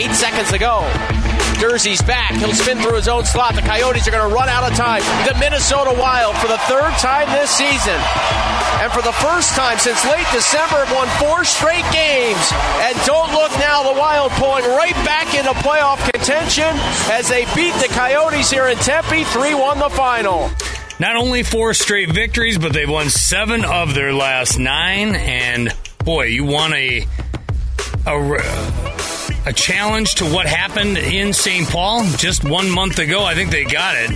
8 seconds to go. Jersey's back. He'll spin through his own slot. The Coyotes are going to run out of time. The Minnesota Wild, for the third time this season, and for the first time since late December, have won four straight games. And don't look now, the Wild pulling right back into playoff contention as they beat the Coyotes here in Tempe, 3-1 the final. Not only four straight victories, but they've won seven of their last nine. And, boy, you want a challenge to what happened in St. Paul just 1 month ago. I think they got it.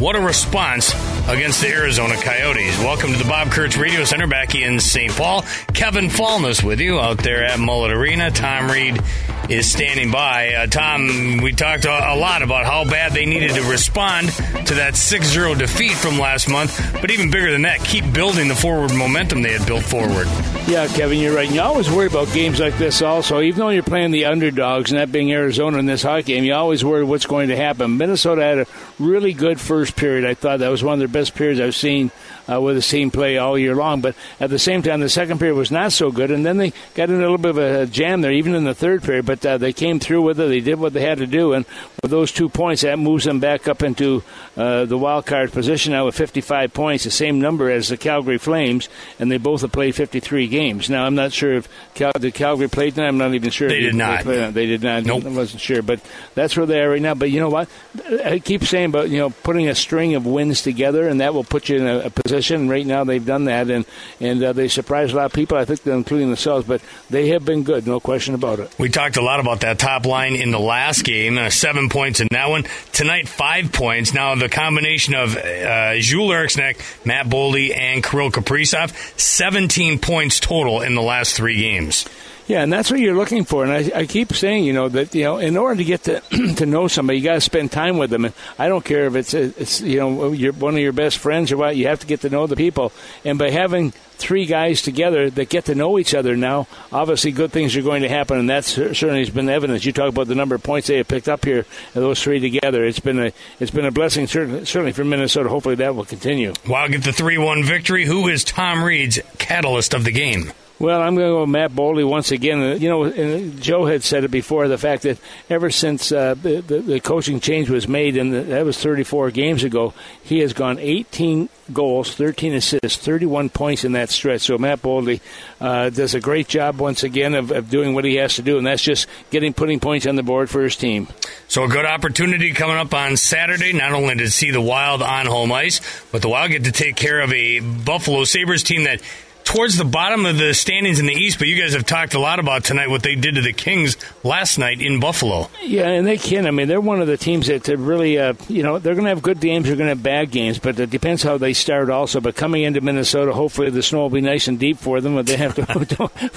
What a response against the Arizona Coyotes. Welcome to the Bob Kurtz Radio Center back in St. Paul. Kevin Faulness with you out there at Mullett Arena. Tom Reed is standing by. Tom, we talked a lot about how bad they needed to respond to that 6-0 defeat from last month, but even bigger than that, keep building the forward momentum they had built forward. Yeah, Kevin, you're right. And you always worry about games like this also. Even though you're playing the underdogs, and that being Arizona in this hockey game, you always worry what's going to happen. Minnesota had a really good first period. I thought that was one of their best periods I've seen with the team play all year long. But at the same time, the second period was not so good, and then they got in a little bit of a jam there, even in the third period. But they came through with it. They did what they had to do, and with those 2 points, that moves them back up into the wild card position now with 55 points, the same number as the Calgary Flames, and they both have played 53 games. Now, I'm not sure if Calgary played tonight. I'm not even sure. They did not. Nope. I wasn't sure, but that's where they are right now. But you know what? I keep saying about, you know, putting a string of wins together, and that will put you in a position. Right now they've done that, and they surprised a lot of people, I think, including themselves, but they have been good, no question about it. We talked a lot about that top line in the last game, 7 points in that one. Tonight, 5 points. Now the combination of Joel Eriksson Ek, Matt Boldy, and Kirill Kaprizov, 17 points total in the last three games. Yeah, and that's what you're looking for. And I keep saying, you know, that, you know, in order to get to know somebody, you got to spend time with them. And I don't care if it's you know, you're one of your best friends or what. You have to get to know the people. And by having three guys together that get to know each other now, obviously good things are going to happen, and that certainly has been evidence. You talk about the number of points they have picked up here, and those three together. It's been a blessing, certainly for Minnesota. Hopefully that will continue. Wow, get the 3-1 victory. Who is Tom Reed's catalyst of the game? Well, I'm going to go with Matt Boldy once again. You know, and Joe had said it before, the fact that ever since the coaching change was made, and that was 34 games ago, he has gone 18 goals, 13 assists, 31 points in that stretch. So Matt Boldy does a great job once again of doing what he has to do, and that's just putting points on the board for his team. So a good opportunity coming up on Saturday, not only to see the Wild on home ice, but the Wild get to take care of a Buffalo Sabres team that towards the bottom of the standings in the East, but you guys have talked a lot about tonight what they did to the Kings last night in Buffalo. Yeah, and they can. I mean, they're one of the teams that really, you know, they're going to have good games, they're going to have bad games, but it depends how they start also. But coming into Minnesota, hopefully the snow will be nice and deep for them, but they have to,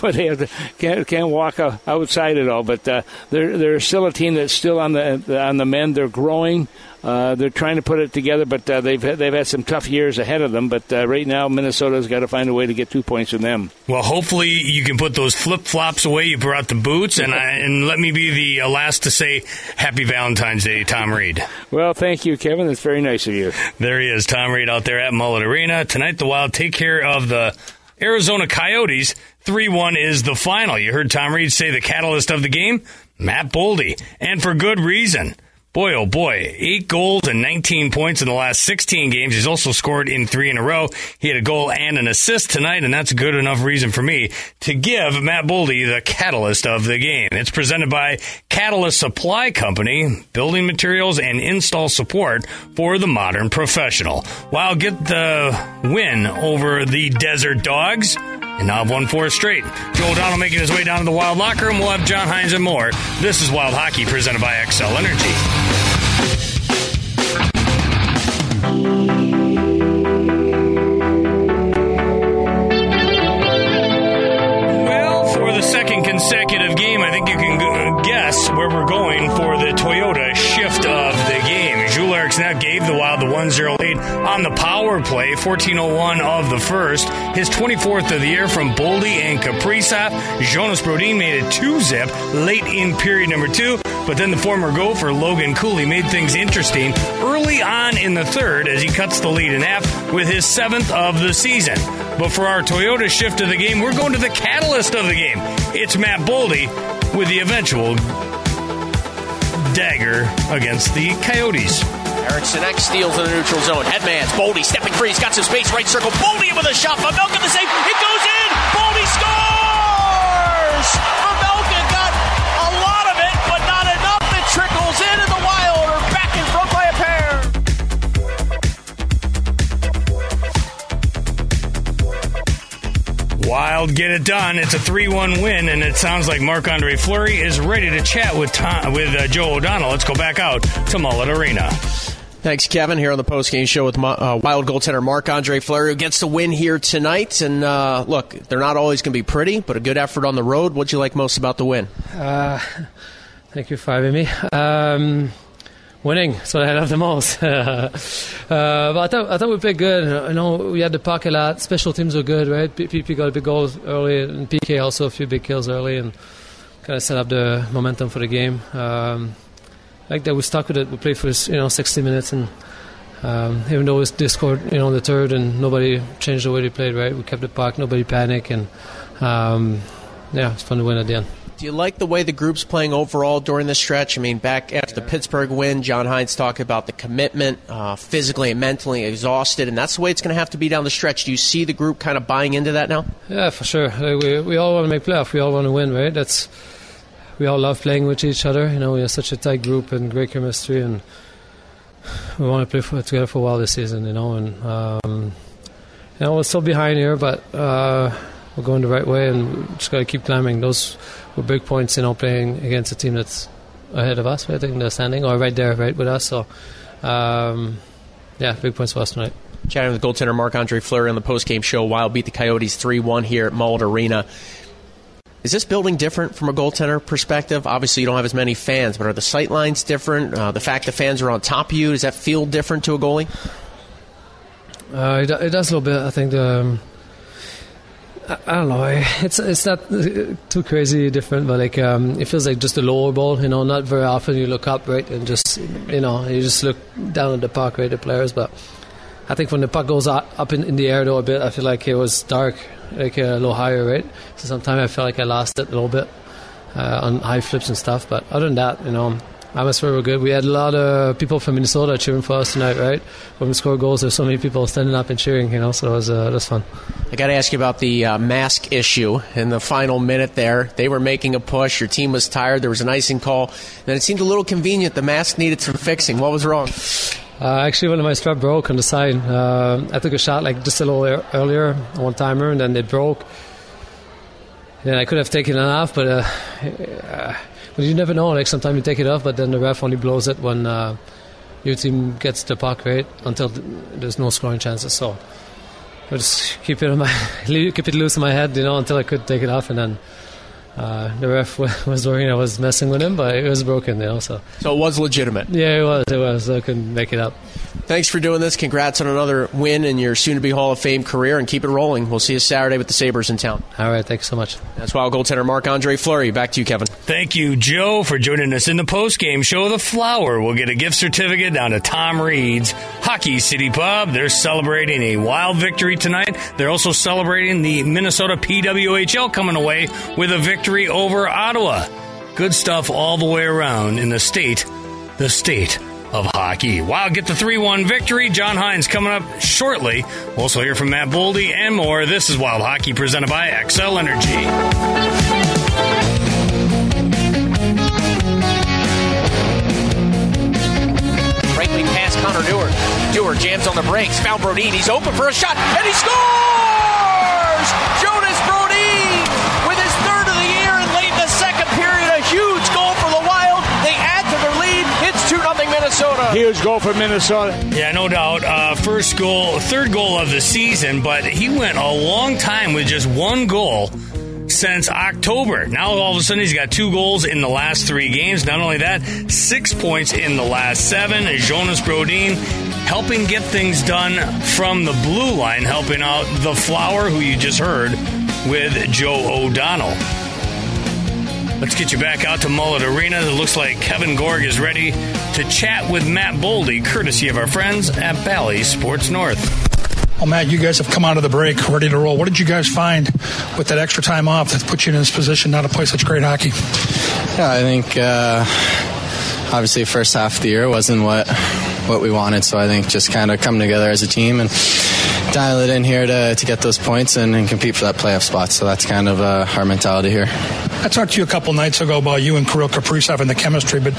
but they have to can't walk outside at all. But they're still a team that's still on the mend. They're growing. They're trying to put it together, but they've had some tough years ahead of them. But right now, Minnesota's got to find a way to get 2 points from them. Well, hopefully you can put those flip-flops away. You brought the boots, and let me be the last to say Happy Valentine's Day, Tom Reed. Well, thank you, Kevin. That's very nice of you. There he is, Tom Reed, out there at Mullett Arena. Tonight, the Wild take care of the Arizona Coyotes. 3-1 is the final. You heard Tom Reed say the catalyst of the game, Matt Boldy, and for good reason. Boy, oh boy, 8 goals and 19 points in the last 16 games. He's also scored in 3 in a row. He had a goal and an assist tonight, and that's a good enough reason for me to give Matt Boldy the catalyst of the game. It's presented by Catalyst Supply Company, building materials and install support for the modern professional. Wow, get the win over the Desert Dogs. And now I've won 4 straight. Joe O'Donnell making his way down to the Wild Locker Room. We'll have John Hynes and more. This is Wild Hockey presented by Xcel Energy. Well, for the second consecutive game, I think you can guess where we're going for the Toyota shift of the game. Joel Eriksson Ek gave the Wild the 1-0 lead on the power play, 14:01 of the first. His 24th of the year from Boldy and Kaprizov. Jonas Brodin made it 2-zip late in period number 2. But then the former Gopher, Logan Cooley, made things interesting early on in the third as he cuts the lead in half with his 7th of the season. But for our Toyota shift of the game, we're going to the catalyst of the game. It's Matt Boldy with the eventual dagger against the Coyotes. Eriksson Ek steals in the neutral zone. Headman's Boldy stepping free. He's got some space, right circle. Boldy in with a shot. Vejmelka the save. It goes in. Boldy scores! Vejmelka got a lot of it, but not enough. It trickles in, and the Wild are back in front by a pair. Wild get it done. It's a 3-1 win, and it sounds like Marc-Andre Fleury is ready to chat with Joe O'Donnell. Let's go back out to Mullett Arena. Thanks, Kevin, here on the postgame show with Wild goaltender Marc-Andre Fleury, who gets the win here tonight. And, look, they're not always going to be pretty, but a good effort on the road. What do you like most about the win? Thank you for having me. Winning, so I love the most. But I thought we played good. You know, we had the puck a lot. Special teams were good, right? PP got a big goal early, and PK also a few big kills early, and kind of set up the momentum for the game. Like that, we stuck with it. We played for 60 minutes, and even though they scored the third, and nobody changed the way they played, right? We kept the puck, nobody panicked, and it's fun to win at the end. Do you like the way the group's playing overall during this stretch? I mean, back after the Pittsburgh win, John Hynes talked about the commitment, physically and mentally exhausted, and that's the way it's going to have to be down the stretch. Do you see the group kind of buying into that now? Yeah, for sure. We all want to make playoff. We all want to win, right? We all love playing with each other. We are such a tight group and great chemistry, and we want to play together for a while this season. And we're still behind here, but we're going the right way, and we just got to keep climbing. Those were big points, playing against a team that's ahead of us. I think they're standing or right there, right with us. So, big points for us tonight. Chatting with goaltender Marc-Andre Fleury on the postgame show. Wild beat the Coyotes 3-1 here at Mullett Arena. Is this building different from a goaltender perspective? Obviously, you don't have as many fans, but are the sight lines different? The fact the fans are on top of you, does that feel different to a goalie? It does a little bit. I think I don't know. It's not too crazy different, but it feels like just the lower ball. Not very often you look up, right, and just you just look down at the puck, right, the players. But I think when the puck goes up in the air though a bit, I feel like it was dark. Like a little higher, right? So sometimes I felt like I lost it a little bit on high flips and stuff. But other than that, atmosphere were good. We had a lot of people from Minnesota cheering for us tonight, right? When we score goals, there's so many people standing up and cheering, so it was fun. I got to ask you about the mask issue in the final minute there. They were making a push. Your team was tired. There was an icing call. And it seemed a little convenient. The mask needed some fixing. What was wrong? Actually, one of my straps broke on the side. I took a shot just a little earlier, one-timer, and then it broke. Then I could have taken it off, but you never know. Sometimes you take it off, but then the ref only blows it when your team gets the puck, right? Until there's no scoring chances. So I just keep it loose in my head, until I could take it off, and then the ref was worrying. I was messing with him, but it was broken, So it was legitimate. Yeah, it was. I couldn't make it up. Thanks for doing this. Congrats on another win in your soon-to-be Hall of Fame career, and keep it rolling. We'll see you Saturday with the Sabres in town. All right, thanks so much. That's Wild goaltender Marc-Andre Fleury. Back to you, Kevin. Thank you, Joe, for joining us in the postgame show. The Flower will get a gift certificate down to Tom Reed's Hockey City Pub. They're celebrating a Wild victory tonight. They're also celebrating the Minnesota PWHL coming away with a victory over Ottawa. Good stuff all the way around in the state of hockey. Wild get the 3-1 victory. John Hynes coming up shortly. We'll also hear from Matt Boldy and more. This is Wild Hockey presented by Xcel Energy. Pass Connor Dewar. Dewar jams on the breaks. Found Brodin. He's open for a shot, and he scores! Jonas Brodin with his third of the year, and late in the second period, a huge goal for the Wild. They add to their lead. It's 2-0 Minnesota. Huge goal for Minnesota. Yeah, no doubt. Third goal of the season, but he went a long time with just one goal since October. Now all of a sudden he's got 2 goals in the last 3 games. Not only that, 6 points in the last 7. Jonas Brodin helping get things done from the blue line, helping out the Flower, who you just heard, with Joe O'Donnell. Let's get you back out to Mullett Arena. It looks like Kevin Gorg is ready to chat with Matt Boldy, courtesy of our friends at Bally Sports North. Well, Matt, you guys have come out of the break ready to roll. What did you guys find with that extra time off that put you in this position now to play such great hockey? Yeah, I think obviously first half of the year wasn't what we wanted, so I think just kind of come together as a team and dial it in here to get those points and compete for that playoff spot. So that's kind of our mentality here. I talked to you a couple nights ago about you and Kirill Kaprizov and the chemistry, but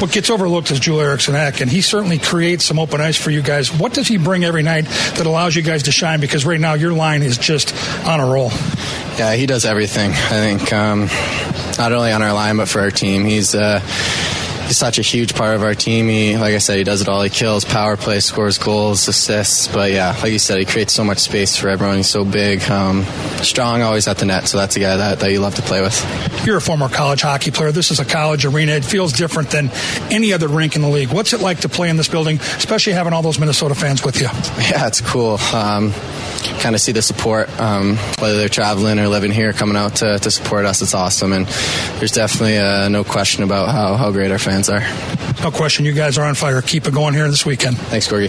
what gets overlooked is Joel Eriksson Ek, and he certainly creates some open ice for you guys. What does he bring every night that allows you guys to shine? Because right now your line is just on a roll. Yeah, he does everything. I think not only on our line but for our team. He's such a huge part of our team. He, like I said, he does it all. He kills, power play, scores goals, assists. But yeah, like you said, he creates so much space for everyone. He's so big, strong, always at the net. So that's a guy that you love to play with. You're a former college hockey player. This is a college arena. It feels different than any other rink in the league. What's it like to play in this building, especially having all those Minnesota fans with you? Yeah, it's cool. Kind of see the support, whether they're traveling or living here, coming out to support us. It's awesome. And there's definitely no question about how great our fans are. No question. You guys are on fire. Keep it going here this weekend. Thanks, Corgi.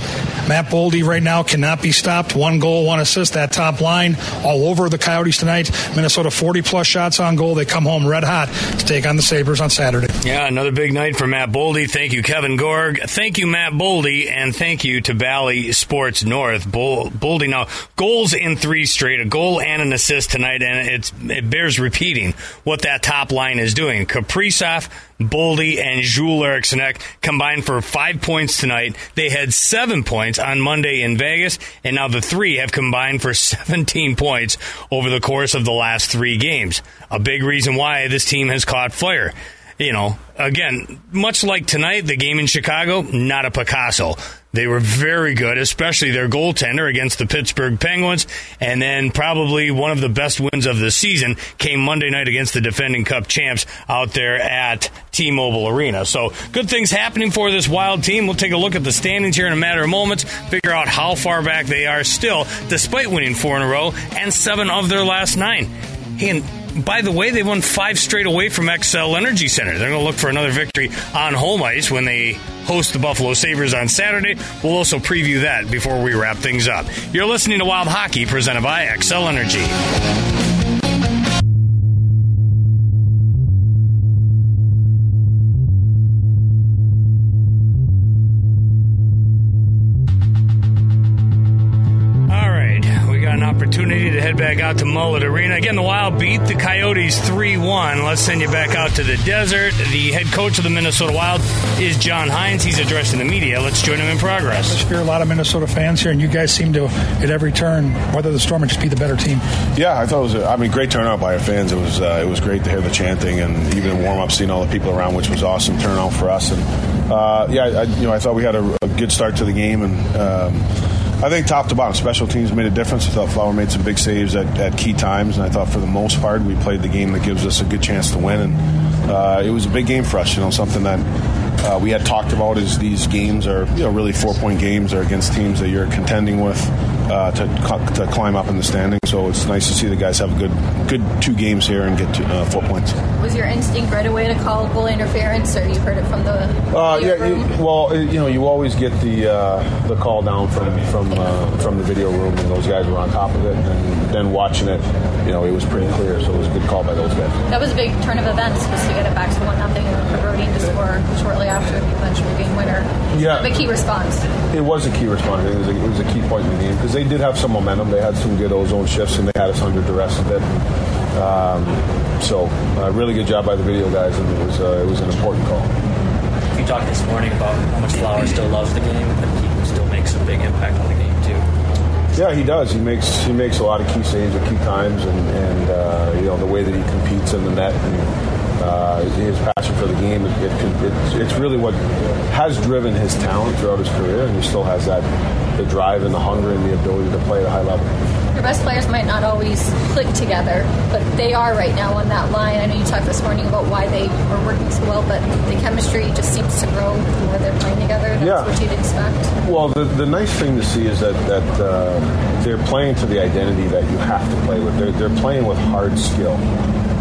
Matt Boldy right now cannot be stopped. One goal, one assist. That top line all over the Coyotes tonight. Minnesota 40-plus shots on goal. They come home red hot to take on the Sabres on Saturday. Yeah, another big night for Matt Boldy. Thank you, Kevin Gorg. Thank you, Matt Boldy. And thank you to Bally Sports North. Boldy now goals in three straight, a goal and an assist tonight, and it bears repeating what that top line is doing. Kaprizov, Boldy, and Joel Eriksson Ek combined for 5 points tonight. They had 7 points on Monday in Vegas, and now the three have combined for 17 points over the course of the last three games. A big reason why this team has caught fire. You know, again, much like tonight, the game in Chicago, not a Picasso. They were very good, especially their goaltender against the Pittsburgh Penguins. And then probably one of the best wins of the season came Monday night against the defending Cup champs out there at T-Mobile Arena. So good things happening for this Wild team. We'll take a look at the standings here in a matter of moments, figure out how far back they are still, despite winning 4 in a row and 7 of their last 9. Hey, and by the way, they won 5 straight away from Xcel Energy Center. They're going to look for another victory on home ice when they host the Buffalo Sabres on Saturday. We'll also preview that before we wrap things up. You're listening to Wild Hockey, presented by Xcel Energy. All right, we got an opportunity to head back out to Mullett Arena. Again, the Wild beat the Coyotes 3-1. Let's send you back out to the desert. The head coach of the Minnesota Wild is John Hynes. He's addressing the media. Let's join him in progress. I hear a lot of Minnesota fans here, and you guys seem to, at every turn, weather the storm and just be the better team. Yeah, I thought it was great turnout by our fans. It was great to hear the chanting and even in warm-up, seeing all the people around, which was awesome turnout for us. And I thought we had a good start to the game, and I think top to bottom, special teams made a difference. I thought Flower made some big saves at key times, and I thought for the most part we played the game that gives us a good chance to win. And it was a big game for us, you know, something that we had talked about is these games are, you know, really 4-point games are against teams that you're contending with to climb up in the standing. So it's nice to see the guys have a good 2 games here and get 4 points. Was your instinct right away to call goal interference, or you heard it from the? You always get the call down from the video room, and those guys were on top of it. And then watching it, you know, it was pretty clear. So it was a good call by those guys. That was a big turn of events, was to get it back to 1-0 and Brodin to score shortly after the eventual game winner. Yeah, the key response. It was a key response. It was a key point in the game because they did have some momentum. They had some good ozone shifts, and they had us under duress a bit. Really good job by the video guys, and it was an important call. You talked this morning about how much Flower still loves the game, and he still makes a big impact on the game too. Yeah, he does. He makes a lot of key saves at key times, and the way that he competes in the net. His passion for the game, it's really what has driven his talent throughout his career, and he still has that, the drive and the hunger and the ability to play at a high level. Your best players might not always click together, but they are right now on that line. I know you talked this morning about why they were working so well, but the chemistry just seems to grow when they're playing together. That's what you'd expect. Well, the nice thing to see is that they're playing to the identity that you have to play with. They're playing with hard skill.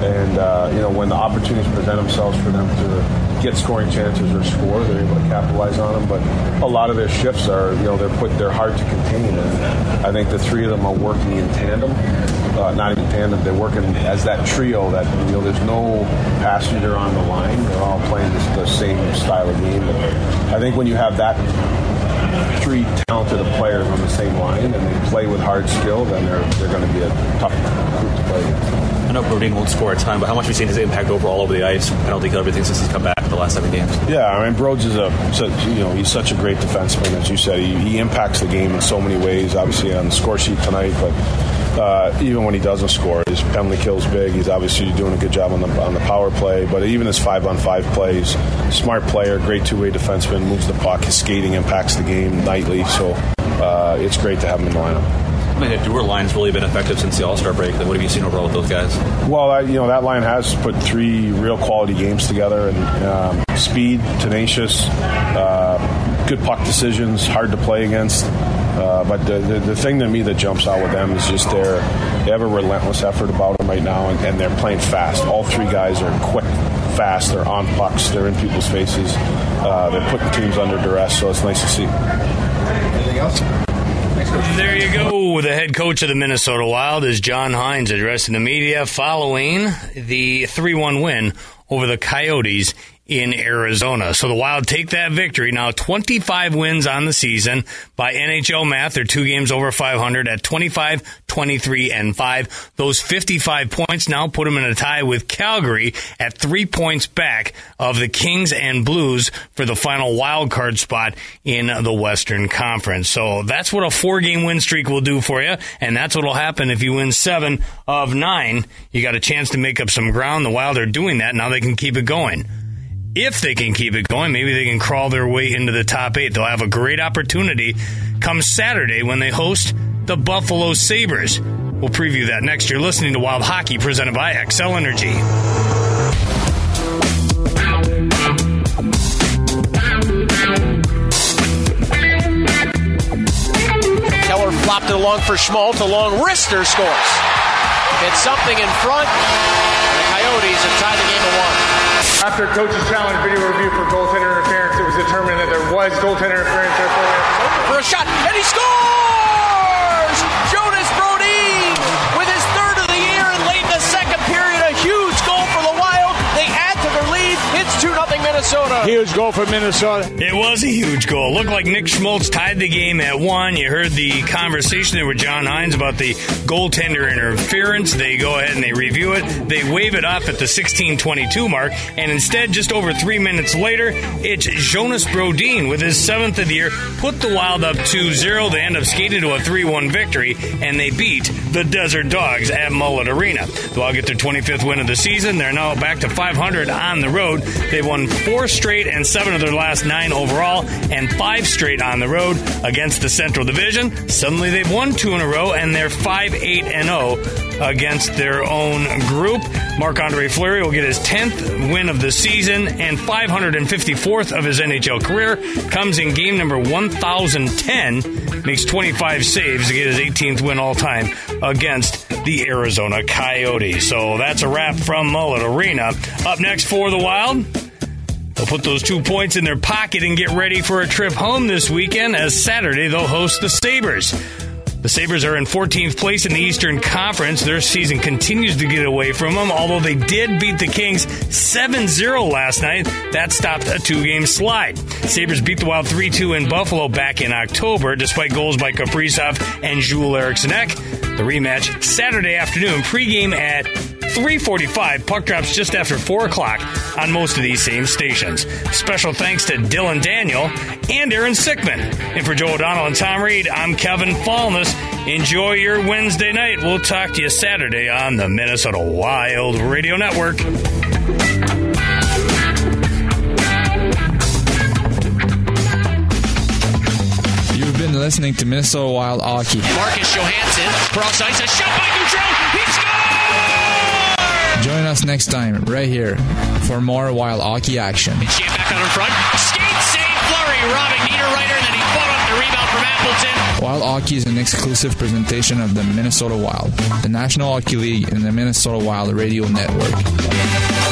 And, you know, when the opportunities present themselves for them to get scoring chances or score, they're able to capitalize on them. But a lot of their shifts are, you know, they're hard to contain. And I think the three of them are working in tandem. Not even tandem, they're working as that trio that, you know, there's no passenger on the line. They're all playing the same style of game. And I think when you have that three talented players on the same line and they play with hard skill, then they're going to be a tough group to play against. I know Brodin won't score a ton, but how much have you seen his impact overall over the ice? I don't think everything since he's come back the last 7 games. Yeah, I mean, Brods is he's such a great defenseman, as you said. He impacts the game in so many ways, obviously on the score sheet tonight, but even when he doesn't score, his penalty kill's big. He's obviously doing a good job on the power play, but even his 5-on-5 plays, smart player, great two-way defenseman, moves the puck, his skating impacts the game nightly, so it's great to have him in the lineup. I mean, the Dewar line's really been effective since the All-Star break. What have you seen overall with those guys? Well, that line has put 3 real quality games together, and speed, tenacious, good puck decisions, hard to play against. But the thing to me that jumps out with them is just they have a relentless effort about them right now, and they're playing fast. All 3 guys are quick, fast. They're on pucks. They're in people's faces. They're putting teams under duress, so it's nice to see. Anything else? There you go. The head coach of the Minnesota Wild is John Hynes addressing the media following the 3-1 win over the Coyotes in Arizona. So the Wild take that victory. Now 25 wins on the season. By NHL math, they're 2 games over 500 at 25, 23, and 5. Those 55 points now put them in a tie with Calgary at 3 points back of the Kings and Blues for the final wild card spot in the Western Conference. So that's what a 4-game win streak will do for you, and that's what will happen if you win 7 of 9. You got a chance to make up some ground. The Wild are doing that. Now they can keep it going. If they can keep it going, maybe they can crawl their way into the top 8. They'll have a great opportunity come Saturday when they host the Buffalo Sabres. We'll preview that next. You're listening to Wild Hockey presented by Xcel Energy. Keller flopped it along for Schmaltz. A long wrister scores. It's something in front. The Coyotes have tied the game at 1. After coach's challenge video review for goaltender interference, it was determined that there was goaltender interference. Therefore, for a shot, and he scores! Jonas Brodin with his 3rd of the year, and late in the 2nd period, a huge goal for the Wild. They add to their lead. It's 2-0 Minnesota. Huge goal for Minnesota. It was a huge goal. Looked like Nick Schmaltz tied the game at 1. You heard the conversation there with John Hynes about the goaltender interference. They go ahead and they review it. They wave it off at the 16:22 mark. And instead, just over 3 minutes later, it's Jonas Brodin with his 7th of the year. Put the Wild up 2-0. They end up skating to a 3-1 victory. And they beat the Desert Dogs at Mullett Arena. The Wild get their 25th win of the season. They're now back to 500 on the road. They won 4 straight and 7 of their last 9 overall, and 5 straight on the road against the Central Division. Suddenly they've won 2 in a row, and they're 5-8-0 against their own group. Marc-Andre Fleury will get his 10th win of the season, and 554th of his NHL career. Comes in game number 1010, makes 25 saves to get his 18th win all-time against the Arizona Coyotes. So that's a wrap from Mullett Arena. Up next for the Wild, they'll put those 2 points in their pocket and get ready for a trip home this weekend, as Saturday they'll host the Sabres. The Sabres are in 14th place in the Eastern Conference. Their season continues to get away from them, although they did beat the Kings 7-0 last night. That stopped a 2-game slide. Sabres beat the Wild 3-2 in Buffalo back in October, despite goals by Kaprizov and Joel Eriksson Ek. The rematch Saturday afternoon, pregame at 3:45. Puck drops just after 4 o'clock on most of these same stations. Special thanks to Dylan Daniel and Aaron Sickman. And for Joe O'Donnell and Tom Reed, I'm Kevin Faulness. Enjoy your Wednesday night. We'll talk to you Saturday on the Minnesota Wild Radio Network. You've been listening to Minnesota Wild Hockey. Marcus Johansson, cross ice, a shot by Goudreau. He scores! Join us next time, right here, for more Wild Hockey action. Sheehan back out in front. Skate save, Fleury robbing Niederreiter, and then he fought off the rebound from Appleton. Wild Hockey is an exclusive presentation of the Minnesota Wild, the National Hockey League, and the Minnesota Wild Radio Network.